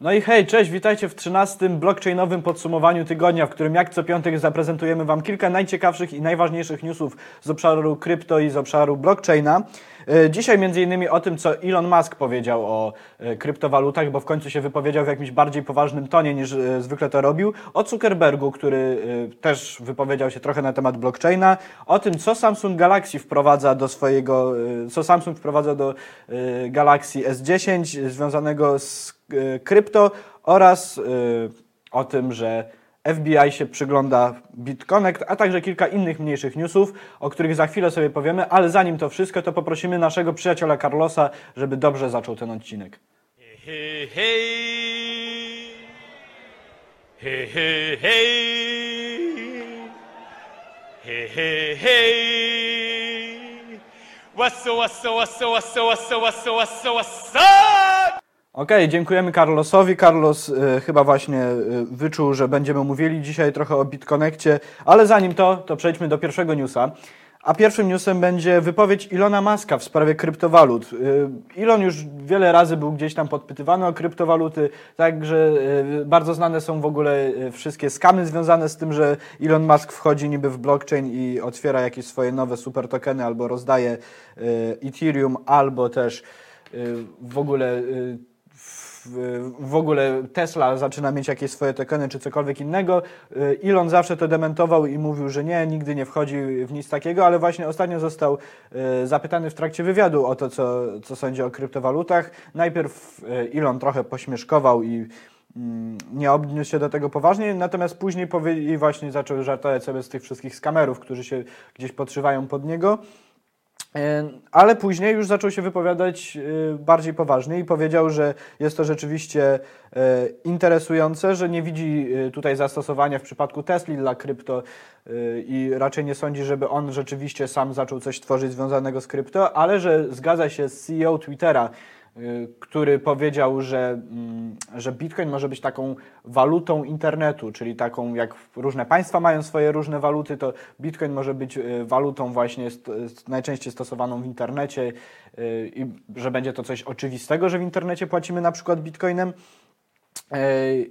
No i hej, cześć, witajcie w 13. blockchainowym podsumowaniu tygodnia, w którym jak co piątek zaprezentujemy Wam kilka najciekawszych i najważniejszych newsów z obszaru krypto i z obszaru blockchaina. Dzisiaj m.in. o tym, co Elon Musk powiedział o kryptowalutach, bo w końcu się wypowiedział w jakimś bardziej poważnym tonie niż zwykle to robił. O Zuckerbergu, który też wypowiedział się trochę na temat blockchaina. O tym, co Samsung Galaxy wprowadza do swojego, co Samsung wprowadza do Galaxy S10 związanego z krypto oraz o tym, że FBI się przygląda BitConnect, a także kilka innych mniejszych newsów, o których za chwilę sobie powiemy, ale zanim to wszystko, to poprosimy naszego przyjaciela Carlosa, żeby dobrze zaczął ten odcinek. Hej, hej, hej, hej, hej, hej, hej, what's up, what's up, what's up, what's up, what's up, what's up, what's up? Okej, dziękujemy Carlosowi. Carlos chyba właśnie wyczuł, że będziemy mówili dzisiaj trochę o BitConnectie, ale zanim to przejdźmy do pierwszego newsa. A pierwszym newsem będzie wypowiedź Elona Muska w sprawie kryptowalut. Elon już wiele razy był gdzieś tam podpytywany o kryptowaluty, także bardzo znane są w ogóle wszystkie skamy związane z tym, że Elon Musk wchodzi niby w blockchain i otwiera jakieś swoje nowe super tokeny, albo rozdaje Ethereum, albo też w ogóle Tesla zaczyna mieć jakieś swoje tokeny czy cokolwiek innego. Elon zawsze to dementował i mówił, że nie, nigdy nie wchodzi w nic takiego, ale właśnie ostatnio został zapytany w trakcie wywiadu o to, co sądzi o kryptowalutach. Najpierw Elon trochę pośmieszkował i nie odniósł się do tego poważnie, natomiast później właśnie zaczął żartować sobie z tych wszystkich skamerów, którzy się gdzieś podszywają pod niego. Ale później już zaczął się wypowiadać bardziej poważnie i powiedział, że jest to rzeczywiście interesujące, że nie widzi tutaj zastosowania w przypadku Tesli dla krypto i raczej nie sądzi, żeby on rzeczywiście sam zaczął coś tworzyć związanego z krypto, ale że zgadza się z CEO Twittera, który powiedział, że Bitcoin może być taką walutą internetu, czyli taką jak różne państwa mają swoje różne waluty, to Bitcoin może być walutą właśnie najczęściej stosowaną w internecie i że będzie to coś oczywistego, że w internecie płacimy na przykład Bitcoinem.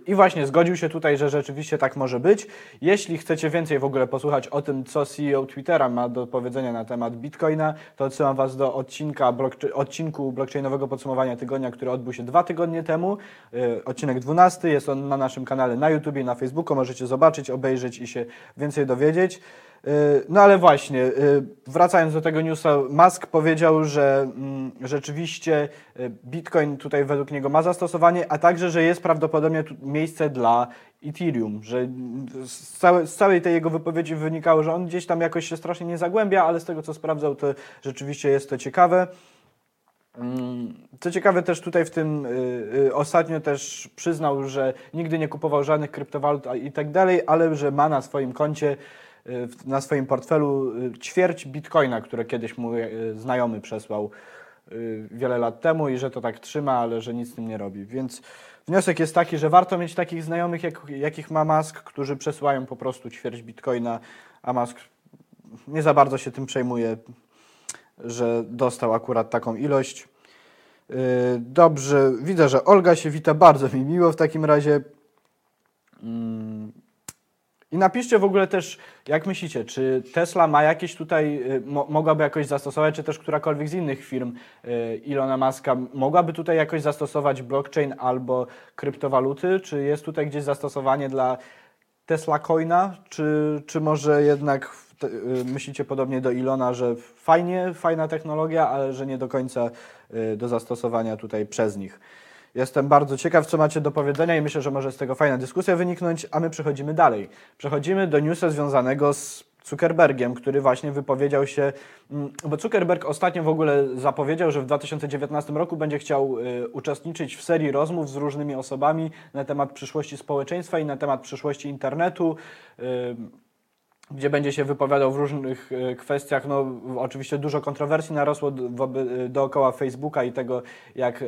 I właśnie zgodził się tutaj, że rzeczywiście tak może być. Jeśli chcecie więcej w ogóle posłuchać o tym, co CEO Twittera ma do powiedzenia na temat Bitcoina, to odsyłam Was do odcinku blockchainowego podsumowania tygodnia, który odbył się 2 tygodnie temu. Odcinek 12, jest on na naszym kanale na YouTubie i na Facebooku. Możecie zobaczyć, obejrzeć i się więcej dowiedzieć. No ale właśnie, wracając do tego newsa, Musk powiedział, że rzeczywiście Bitcoin tutaj według niego ma zastosowanie, a także, że jest prawdopodobnie miejsce dla Ethereum, że z całej tej jego wypowiedzi wynikało, że on gdzieś tam jakoś się strasznie nie zagłębia, ale z tego co sprawdzał, to rzeczywiście jest to ciekawe. Co ciekawe też tutaj w tym ostatnio też przyznał, że nigdy nie kupował żadnych kryptowalut i tak dalej, ale że ma na swoim koncie, na swoim portfelu ćwierć bitcoina, które kiedyś mu znajomy przesłał wiele lat temu i że to tak trzyma, ale że nic z tym nie robi. Więc wniosek jest taki, że warto mieć takich znajomych, jakich ma Musk, którzy przesyłają po prostu ćwierć bitcoina, a Musk nie za bardzo się tym przejmuje, że dostał akurat taką ilość. Dobrze, widzę, że Olga się wita, bardzo mi miło w takim razie. I napiszcie w ogóle też, jak myślicie, czy Tesla ma jakieś tutaj, mogłaby jakoś zastosować, czy też którakolwiek z innych firm Elona Muska mogłaby tutaj jakoś zastosować blockchain albo kryptowaluty? Czy jest tutaj gdzieś zastosowanie dla Tesla Coina? Czy może jednak myślicie podobnie do Elona, że fajnie, fajna technologia, ale że nie do końca do zastosowania tutaj przez nich? Jestem bardzo ciekaw, co macie do powiedzenia i myślę, że może z tego fajna dyskusja wyniknąć, a my przechodzimy dalej. Przechodzimy do newsa związanego z Zuckerbergiem, który właśnie wypowiedział się, bo Zuckerberg ostatnio w ogóle zapowiedział, że w 2019 roku będzie chciał uczestniczyć w serii rozmów z różnymi osobami na temat przyszłości społeczeństwa i na temat przyszłości internetu. gdzie będzie się wypowiadał w różnych kwestiach. No, oczywiście dużo kontrowersji narosło dookoła Facebooka i tego, jak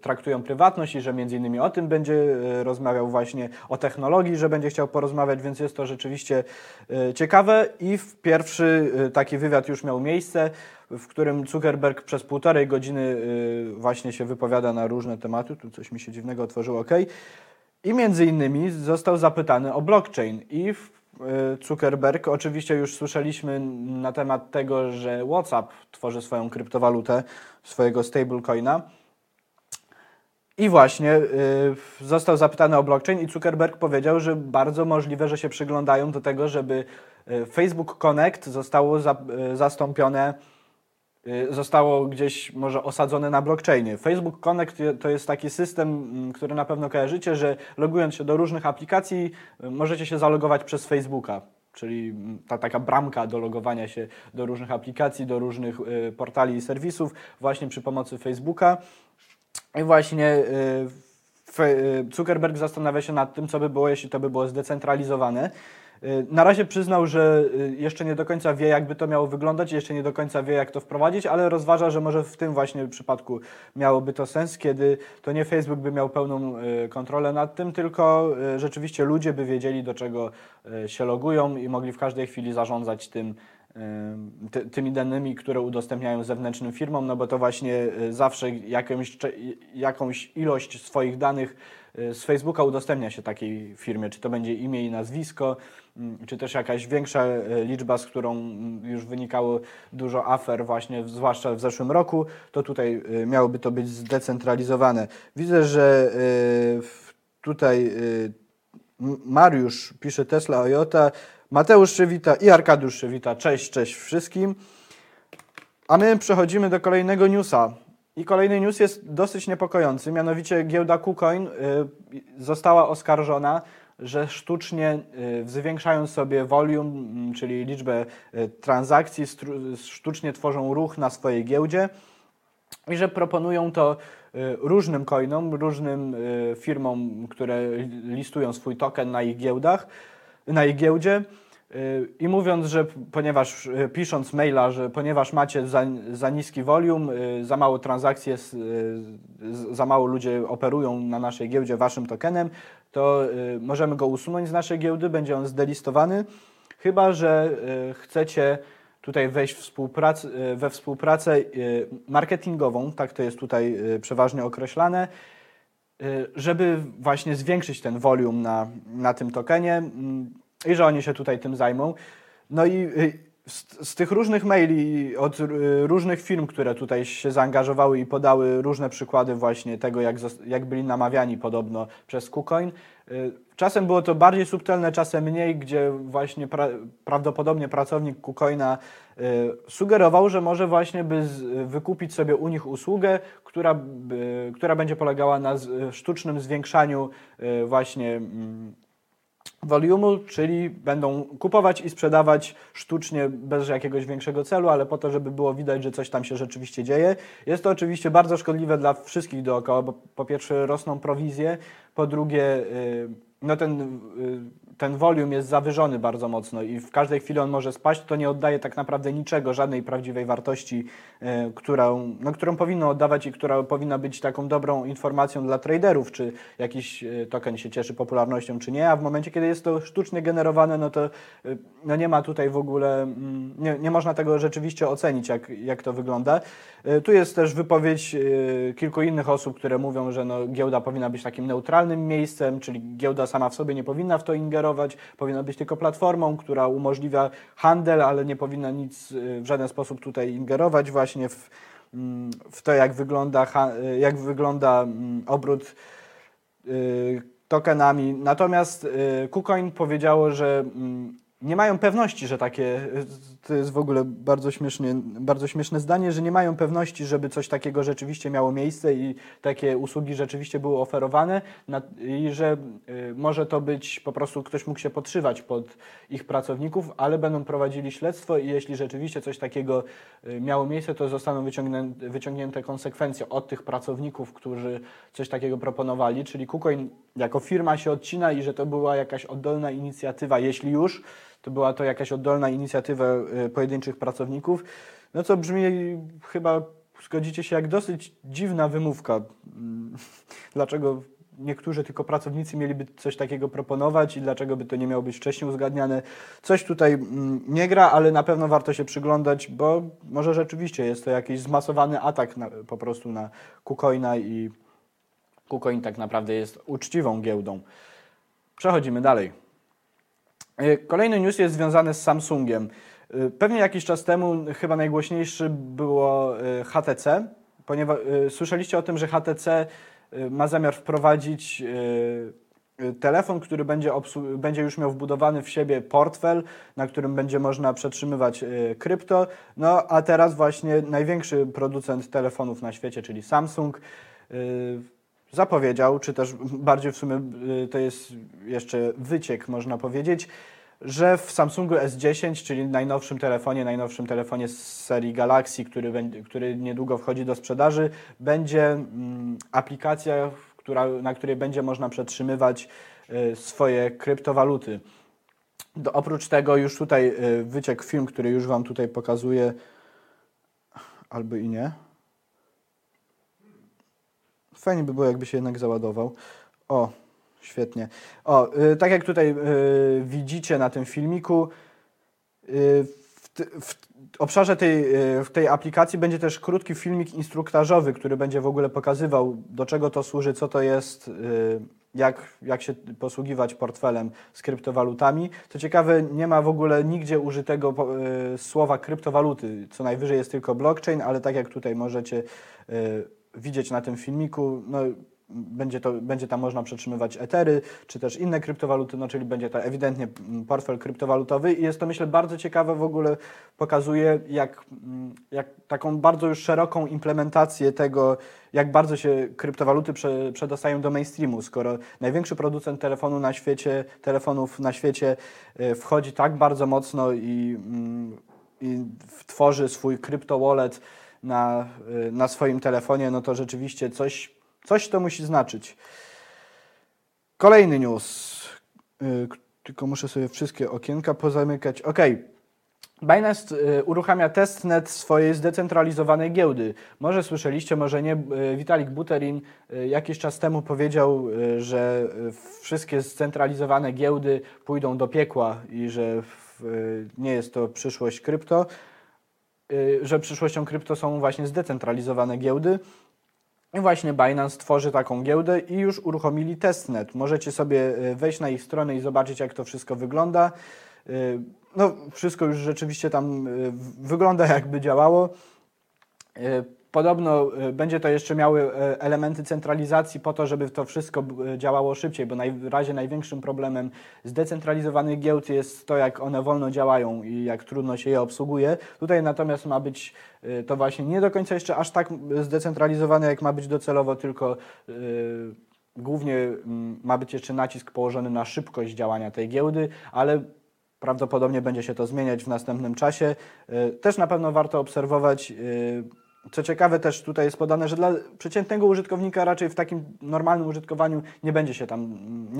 traktują prywatność i że między innymi o tym będzie rozmawiał, właśnie o technologii, że będzie chciał porozmawiać, więc jest to rzeczywiście ciekawe. I pierwszy taki wywiad już miał miejsce, w którym Zuckerberg przez 1,5 godziny właśnie się wypowiada na różne tematy. Tu coś mi się dziwnego otworzyło, okej. I między innymi został zapytany o blockchain i Zuckerberg, oczywiście już słyszeliśmy na temat tego, że WhatsApp tworzy swoją kryptowalutę, swojego stablecoina. I właśnie został zapytany o blockchain i Zuckerberg powiedział, że bardzo możliwe, że się przyglądają do tego, żeby Facebook Connect zostało zastąpione, zostało gdzieś może osadzone na blockchainie. Facebook Connect to jest taki system, który na pewno kojarzycie, że logując się do różnych aplikacji możecie się zalogować przez Facebooka, czyli ta taka bramka do logowania się do różnych aplikacji, do różnych portali i serwisów właśnie przy pomocy Facebooka. I właśnie Zuckerberg zastanawia się nad tym, co by było, jeśli to by było zdecentralizowane. Na razie przyznał, że jeszcze nie do końca wie, jakby to miało wyglądać, jeszcze nie do końca wie, jak to wprowadzić, ale rozważa, że może w tym właśnie przypadku miałoby to sens, kiedy to nie Facebook by miał pełną kontrolę nad tym, tylko rzeczywiście ludzie by wiedzieli, do czego się logują i mogli w każdej chwili zarządzać tymi danymi, które udostępniają zewnętrznym firmom, no bo to właśnie zawsze jakąś ilość swoich danych z Facebooka udostępnia się takiej firmie, czy to będzie imię i nazwisko, czy też jakaś większa liczba, z którą już wynikało dużo afer właśnie, zwłaszcza w zeszłym roku, to tutaj miałoby to być zdecentralizowane. Widzę, że tutaj Mariusz pisze Tesla, Ojota, Mateusz się wita i Arkadiusz się wita. Cześć, cześć wszystkim. A my przechodzimy do kolejnego newsa. I kolejny news jest dosyć niepokojący, mianowicie giełda KuCoin została oskarżona, że sztucznie zwiększają sobie volume, czyli liczbę transakcji, sztucznie tworzą ruch na swojej giełdzie i że proponują to różnym coinom, różnym firmom, które listują swój token na ich giełdach, na ich giełdzie. I mówiąc, że ponieważ pisząc maila, że ponieważ macie za niski volume, za mało transakcji jest, za mało ludzie operują na naszej giełdzie waszym tokenem, to możemy go usunąć z naszej giełdy, będzie on zdelistowany, chyba że chcecie tutaj wejść we współpracę marketingową, tak to jest tutaj przeważnie określane, żeby właśnie zwiększyć ten volume na tym tokenie. I że oni się tutaj tym zajmą. No i z tych różnych maili od różnych firm, które tutaj się zaangażowały i podały różne przykłady właśnie tego, jak byli namawiani podobno przez KuCoin. Czasem było to bardziej subtelne, czasem mniej, gdzie właśnie prawdopodobnie pracownik KuCoina sugerował, że może właśnie by wykupić sobie u nich usługę, która będzie polegała na sztucznym zwiększaniu właśnie volumu, czyli będą kupować i sprzedawać sztucznie bez jakiegoś większego celu, ale po to, żeby było widać, że coś tam się rzeczywiście dzieje. Jest to oczywiście bardzo szkodliwe dla wszystkich dookoła, bo po pierwsze rosną prowizje, po drugie no ten volume jest zawyżony bardzo mocno i w każdej chwili on może spaść, to nie oddaje tak naprawdę niczego, żadnej prawdziwej wartości, którą powinno oddawać i która powinna być taką dobrą informacją dla traderów, czy jakiś token się cieszy popularnością, czy nie, a w momencie, kiedy jest to sztucznie generowane, no to no nie ma tutaj w ogóle, nie można tego rzeczywiście ocenić, jak to wygląda. Tu jest też wypowiedź kilku innych osób, które mówią, że no, giełda powinna być takim neutralnym miejscem, czyli giełda sama w sobie nie powinna w to ingerować, powinna być tylko platformą, która umożliwia handel, ale nie powinna w żaden sposób tutaj ingerować właśnie w to, jak wygląda obrót tokenami. Natomiast KuCoin powiedziało, że nie mają pewności, że to jest w ogóle bardzo śmieszne zdanie, że nie mają pewności, żeby coś takiego rzeczywiście miało miejsce i takie usługi rzeczywiście były oferowane i że może to być po prostu ktoś mógł się podszywać pod ich pracowników, ale będą prowadzili śledztwo i jeśli rzeczywiście coś takiego miało miejsce, to zostaną wyciągnięte konsekwencje od tych pracowników, którzy coś takiego proponowali, czyli KuCoin jako firma się odcina i że to była jakaś oddolna inicjatywa, jeśli już, to była to jakaś oddolna inicjatywa pojedynczych pracowników, no co brzmi chyba, zgodzicie się, jak dosyć dziwna wymówka. Dlaczego niektórzy tylko pracownicy mieliby coś takiego proponować i dlaczego by to nie miało być wcześniej uzgadniane? Coś tutaj nie gra, ale na pewno warto się przyglądać, bo może rzeczywiście jest to jakiś zmasowany atak po prostu na KuCoina i KuCoin tak naprawdę jest uczciwą giełdą. Przechodzimy dalej. Kolejny news jest związany z Samsungiem. Pewnie jakiś czas temu chyba najgłośniejszy było HTC, ponieważ słyszeliście o tym, że HTC ma zamiar wprowadzić telefon, który będzie już miał wbudowany w siebie portfel, na którym będzie można przetrzymywać krypto. No a teraz właśnie największy producent telefonów na świecie, czyli Samsung, zapowiedział, czy też bardziej w sumie to jest jeszcze wyciek, można powiedzieć, że w Samsungu S10, czyli najnowszym telefonie z serii Galaxy, który niedługo wchodzi do sprzedaży, będzie aplikacja, na której będzie można przetrzymywać swoje kryptowaluty. Oprócz tego już tutaj wyciek film, który już Wam tutaj pokazuję, albo i nie. Fajnie by było, jakby się jednak załadował. O, świetnie. O, tak jak tutaj widzicie na tym filmiku, w obszarze tej aplikacji będzie też krótki filmik instruktażowy, który będzie w ogóle pokazywał, do czego to służy, co to jest, jak się posługiwać portfelem z kryptowalutami. Co ciekawe, nie ma w ogóle nigdzie użytego słowa kryptowaluty. Co najwyżej jest tylko blockchain, ale tak jak tutaj możecie widzieć na tym filmiku, no, będzie tam można przetrzymywać etery, czy też inne kryptowaluty, no, czyli będzie to ewidentnie portfel kryptowalutowy i jest to, myślę, bardzo ciekawe, w ogóle pokazuje, jak taką bardzo już szeroką implementację tego, jak bardzo się kryptowaluty przedostają do mainstreamu, skoro największy producent telefonów na świecie wchodzi tak bardzo mocno i tworzy swój kryptowallet na swoim telefonie, no to rzeczywiście coś to musi znaczyć. Kolejny news. Tylko muszę sobie wszystkie okienka pozamykać. OK. Binance uruchamia testnet swojej zdecentralizowanej giełdy. Może słyszeliście, może nie. Vitalik Buterin jakiś czas temu powiedział, że wszystkie zcentralizowane giełdy pójdą do piekła i że nie jest to przyszłość krypto, że przyszłością krypto są właśnie zdecentralizowane giełdy. I właśnie Binance tworzy taką giełdę i już uruchomili testnet. Możecie sobie wejść na ich stronę i zobaczyć, jak to wszystko wygląda. No, wszystko już rzeczywiście tam wygląda, jakby działało. Podobno będzie to jeszcze miały elementy centralizacji po to, żeby to wszystko działało szybciej, bo na razie największym problemem zdecentralizowanych giełd jest to, jak one wolno działają i jak trudno się je obsługuje. Tutaj natomiast ma być to właśnie nie do końca jeszcze aż tak zdecentralizowane, jak ma być docelowo, tylko głównie ma być jeszcze nacisk położony na szybkość działania tej giełdy, ale prawdopodobnie będzie się to zmieniać w następnym czasie. Też na pewno warto obserwować. Co ciekawe, też tutaj jest podane, że dla przeciętnego użytkownika raczej w takim normalnym użytkowaniu nie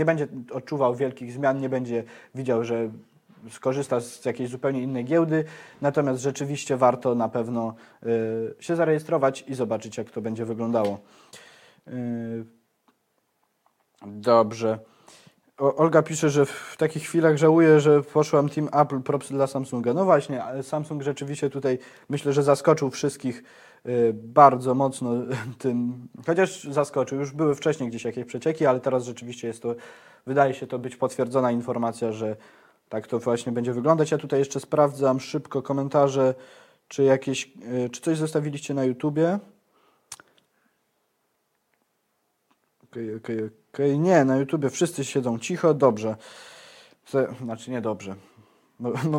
będzie odczuwał wielkich zmian, nie będzie widział, że skorzysta z jakiejś zupełnie innej giełdy, natomiast rzeczywiście warto na pewno się zarejestrować i zobaczyć, jak to będzie wyglądało. Dobrze. Olga pisze, że w takich chwilach żałuję, że poszłam Team Apple, props dla Samsunga. No właśnie, Samsung rzeczywiście tutaj myślę, że zaskoczył wszystkich bardzo mocno tym, chociaż zaskoczył, już były wcześniej gdzieś jakieś przecieki, ale teraz rzeczywiście jest to, wydaje się to być potwierdzona informacja, że tak to właśnie będzie wyglądać. Ja tutaj jeszcze sprawdzam szybko komentarze, czy coś zostawiliście na YouTubie. Okej, nie, na YouTubie wszyscy siedzą cicho, dobrze. Znaczy nie dobrze.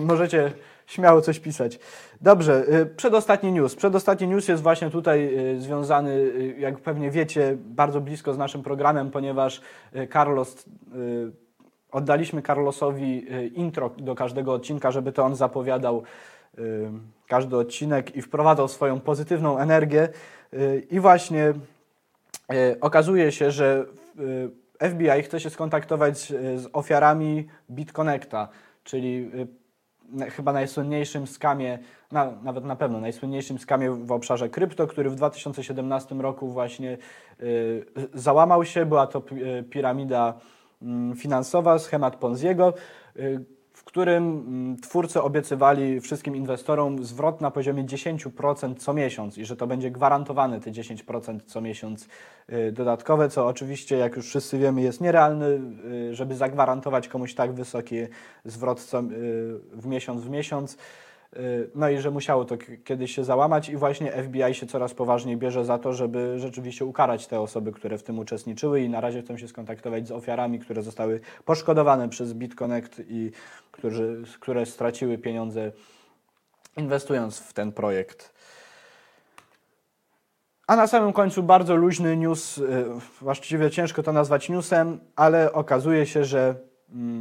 Możecie śmiało coś pisać. Dobrze, przedostatni news. Przedostatni news jest właśnie tutaj związany, jak pewnie wiecie, bardzo blisko z naszym programem, ponieważ oddaliśmy Carlosowi intro do każdego odcinka, żeby to on zapowiadał każdy odcinek i wprowadzał swoją pozytywną energię. I właśnie okazuje się, że FBI chce się skontaktować z ofiarami BitConnecta, czyli chyba najsłynniejszym skamie, nawet na pewno najsłynniejszym skamie w obszarze krypto, który w 2017 roku właśnie załamał się. Była to piramida finansowa, schemat Ponziego, w którym twórcy obiecywali wszystkim inwestorom zwrot na poziomie 10% co miesiąc i że to będzie gwarantowane te 10% co miesiąc dodatkowe, co oczywiście, jak już wszyscy wiemy, jest nierealne, żeby zagwarantować komuś tak wysoki zwrot w miesiąc. No i że musiało to kiedyś się załamać i właśnie FBI się coraz poważniej bierze za to, żeby rzeczywiście ukarać te osoby, które w tym uczestniczyły i na razie chcą się skontaktować z ofiarami, które zostały poszkodowane przez BitConnect i które straciły pieniądze inwestując w ten projekt. A na samym końcu bardzo luźny news, właściwie ciężko to nazwać newsem, ale okazuje się, że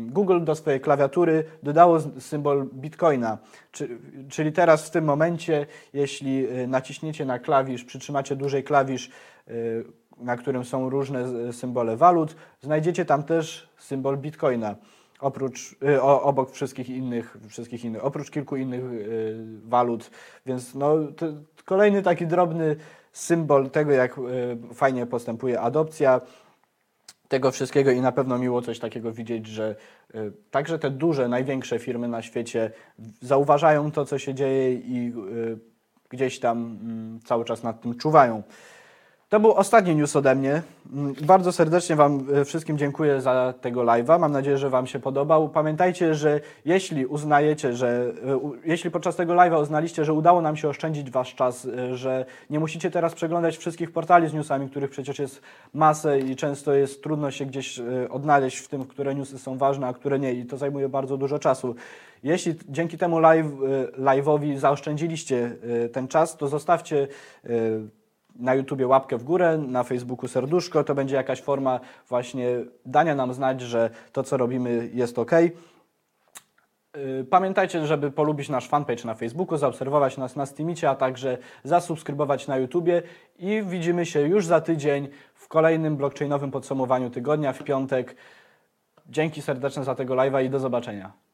Google do swojej klawiatury dodało symbol Bitcoina, czyli teraz w tym momencie, jeśli naciśniecie na klawisz, przytrzymacie dłużej klawisz, na którym są różne symbole walut, znajdziecie tam też symbol Bitcoina, obok wszystkich innych, oprócz kilku innych walut, więc kolejny taki drobny symbol tego, jak fajnie postępuje adopcja tego wszystkiego i na pewno miło coś takiego widzieć, że także te duże, największe firmy na świecie zauważają to, co się dzieje i gdzieś tam cały czas nad tym czuwają. To był ostatni news ode mnie. Bardzo serdecznie Wam wszystkim dziękuję za tego live'a. Mam nadzieję, że Wam się podobał. Pamiętajcie, że jeśli podczas tego live'a uznaliście, że udało nam się oszczędzić Wasz czas, że nie musicie teraz przeglądać wszystkich portali z newsami, których przecież jest masę i często jest trudno się gdzieś odnaleźć w tym, które newsy są ważne, a które nie i to zajmuje bardzo dużo czasu. Jeśli dzięki temu live'owi zaoszczędziliście ten czas, to zostawcie na YouTubie łapkę w górę, na Facebooku serduszko, to będzie jakaś forma właśnie dania nam znać, że to, co robimy, jest ok. Pamiętajcie, żeby polubić nasz fanpage na Facebooku, zaobserwować nas na Steemicie, a także zasubskrybować na YouTubie i widzimy się już za tydzień w kolejnym blockchainowym podsumowaniu tygodnia w piątek. Dzięki serdeczne za tego live'a i do zobaczenia.